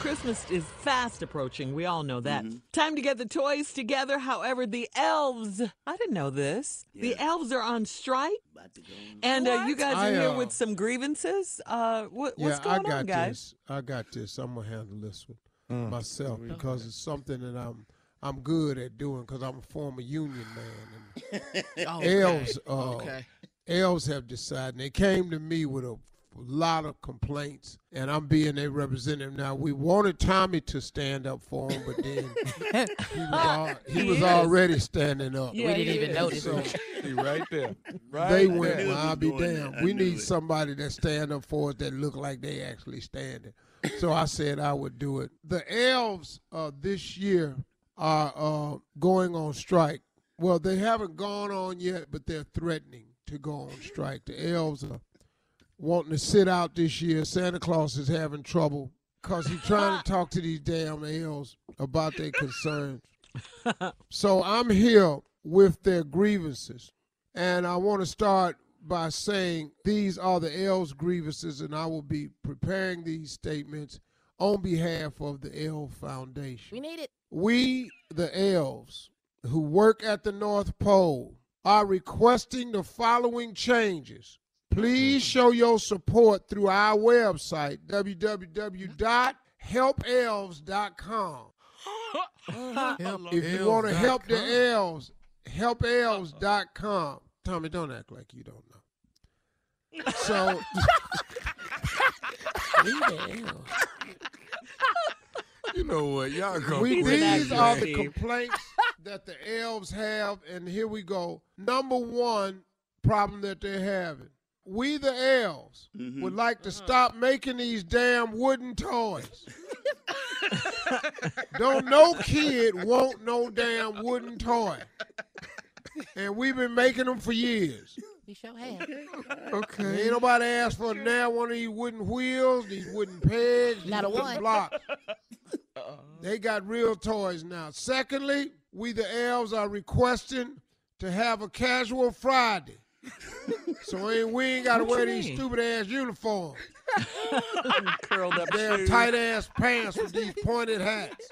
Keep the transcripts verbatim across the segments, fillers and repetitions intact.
Christmas is fast approaching. We all know that. Mm-hmm. Time to get the toys together. However, the elves, I didn't know this. Yeah. The elves are on strike. And uh, you guys are I, uh, here with some grievances. Uh, what, yeah, what's going I got on, guys? This. I got this. I'm going to handle this one mm. myself okay. because it's something that I'm I'm good at doing because I'm a former union man. And okay. Elves are... Uh, okay. Elves have decided, they came to me with a lot of complaints, and I'm being their representative now. We wanted Tommy to stand up for him, but then he was, all, he he was already standing up. Yeah, we didn't even notice him. So, he right there. Right they went, well, I'll be damned. We need it. somebody that stand up for us that look like they actually standing. So I said I would do it. The elves uh, this year are uh, going on strike. Well, they haven't gone on yet, but they're threatening to go on strike. The elves are wanting to sit out this year. Santa Claus is having trouble because he's trying to talk to these damn elves about their concerns. So I'm here with their grievances. And I want to start by saying these are the elves' grievances, and I will be preparing these statements on behalf of the Elf Foundation. We need it. We, the elves, who work at the North Pole, are requesting the following changes. Please show your support through our website, w w w dot help elves dot com. If you want to help the elves, help elves dot com. Tommy, don't act like you don't know. So, you know what? Y'all go. We, these are the complaints that the elves have, and here we go. Number one problem that they're having. We the elves mm-hmm. would like to uh-huh. stop making these damn wooden toys. Don't no kid want no damn wooden toy. And we've been making them for years. We sure have. Okay. Ain't nobody asked for now one of these wooden wheels, these wooden pegs, these wooden blocks. Uh-huh. They got real toys now. Secondly, we the elves are requesting to have a casual Friday. So we, we ain't got to wear these mean? stupid ass uniforms. Curled up damn shoes. Tight ass pants with these pointed hats.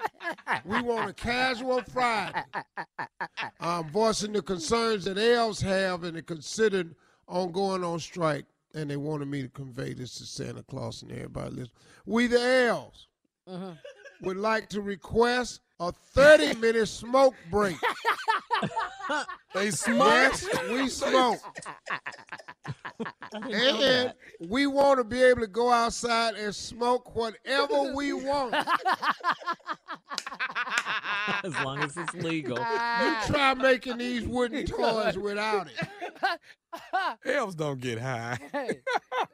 We want a casual Friday. I'm voicing the concerns that elves have and are considered on going on strike. And they wanted me to convey this to Santa Claus and everybody listening. We the elves uh-huh. would like to request a thirty-minute smoke break. They smoke. Yes, we smoke. And we want to be able to go outside and smoke whatever we want. As long as it's legal. You try making these wooden toys without it. Elves don't get high. Hey,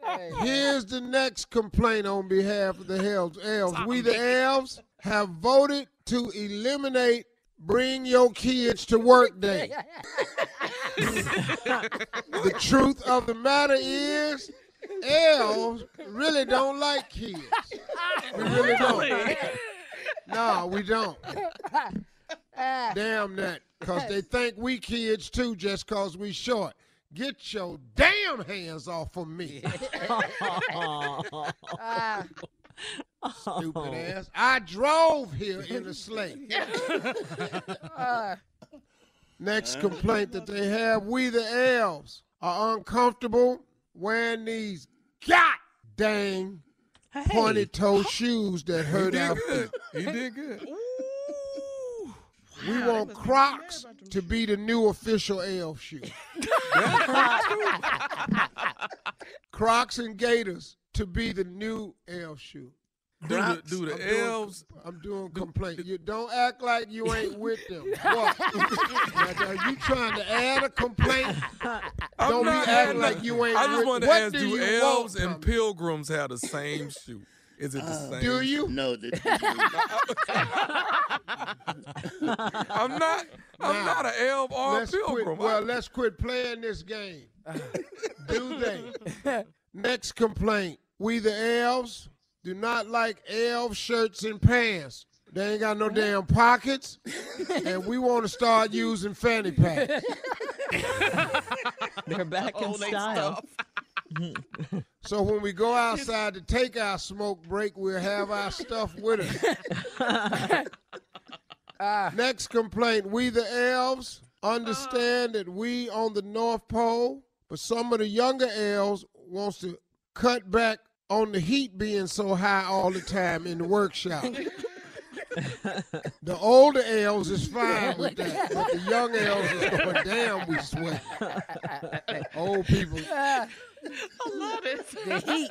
hey. Here's the next complaint on behalf of the elves. elves. We the elves have voted to eliminate Bring Your Kids to Work Day. The truth of the matter is, elves really don't like kids. We really don't. No, we don't. Damn that. Because they think we kids too just because we short. Get your damn hands off of me. uh. Stupid oh. ass. I drove here in a sleigh. uh, Next complaint that they have, we the elves are uncomfortable wearing these god dang hey. pointy toe shoes that hurt our feet. He did good. Ooh. We wow, want Crocs to be the new official elf shoe. Crocs and Gators to be the new elf shoe. Do the, do the I'm elves. Doing, I'm doing complaint. Do, you don't act like you ain't with them. What? Are you trying to add a complaint? I'm don't be acting like, like you ain't I just want to ask, do, do elves and pilgrims have the same shoe? Is it the uh, same? Do you? No, they do. I'm not I'm now, not an elf or a pilgrim. Quit, well, let's quit playing this game. Do they? Next complaint. We the elves do not like elf shirts and pants. They ain't got no damn pockets, and we want to start using fanny packs. They're back in oh, style. So when we go outside to take our smoke break, we'll have our stuff with us. uh, Next complaint. We the elves understand uh, that we on the North Pole, but some of the younger elves wants to cut back on the heat being so high all the time in the workshop. The older elves is fine with that, but the young elves is going, damn, we sweat. Old people. I love it. The heat.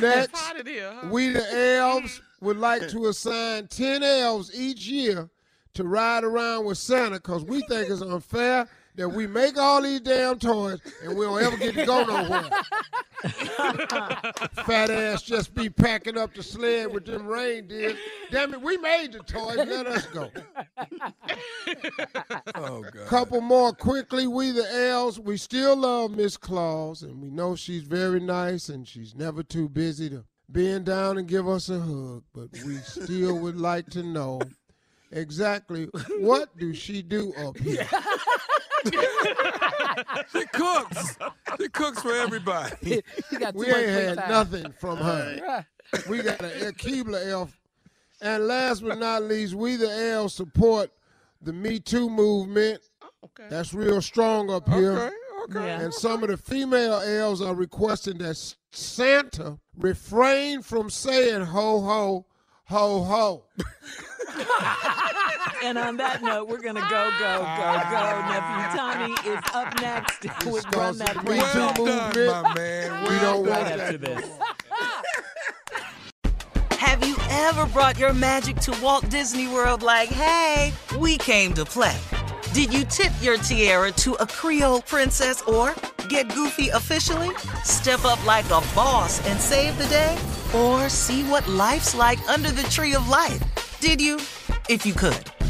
Next, it's hot in here, huh? We the elves would like to assign ten elves each year to ride around with Santa because we think it's unfair that we make all these damn toys and we don't ever get to go nowhere. Fat ass just be packing up the sled with them reindeer. Damn it, we made the toys. Let us go. Oh, God. Couple more quickly. We the elves, we still love Miss Claus, and we know she's very nice and she's never too busy to bend down and give us a hug, but we still would like to know exactly what do she do up here? She cooks. She cooks for everybody. Got we ain't had time. nothing from her. Right. We got a, a Keebler elf. And last but not least, we the elves support the Me Too movement. Okay. That's real strong up here. Okay, okay. Yeah. And some of the female elves are requesting that Santa refrain from saying ho, ho, ho, ho. And on that note, we're going to go, go, go, go. Nephew Tommy is up next. We'll run that way. Well done, my man. We don't want after this. Have you ever brought your magic to Walt Disney World like, hey, we came to play? Did you tip your tiara to a Creole princess or get goofy officially? Step up like a boss and save the day? Or see what life's like under the tree of life? Did you? If you could,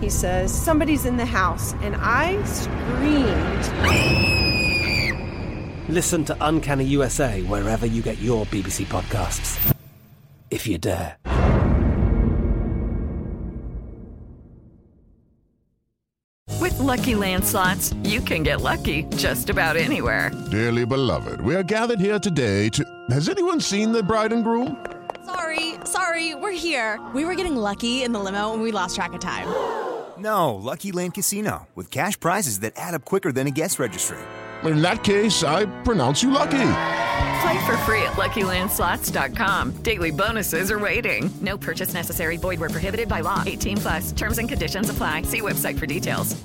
He says, somebody's in the house, and I screamed. Listen to Uncanny U S A wherever you get your B B C podcasts, if you dare. With Lucky Land Slots, you can get lucky just about anywhere. Dearly beloved, we are gathered here today to... Has anyone seen the bride and groom? Sorry, sorry, we're here. We were getting lucky in the limo and we lost track of time. No, Lucky Land Casino, with cash prizes that add up quicker than a guest registry. In that case, I pronounce you lucky. Play for free at lucky land slots dot com. Daily bonuses are waiting. No purchase necessary. Void where prohibited by law. eighteen plus. Terms and conditions apply. See website for details.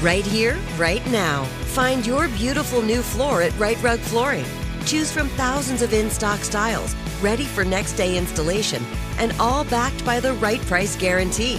Right here, right now. Find your beautiful new floor at Right Rug Flooring. Choose from thousands of in-stock styles, ready for next day installation, and all backed by the right price guarantee.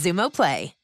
Xumo Play.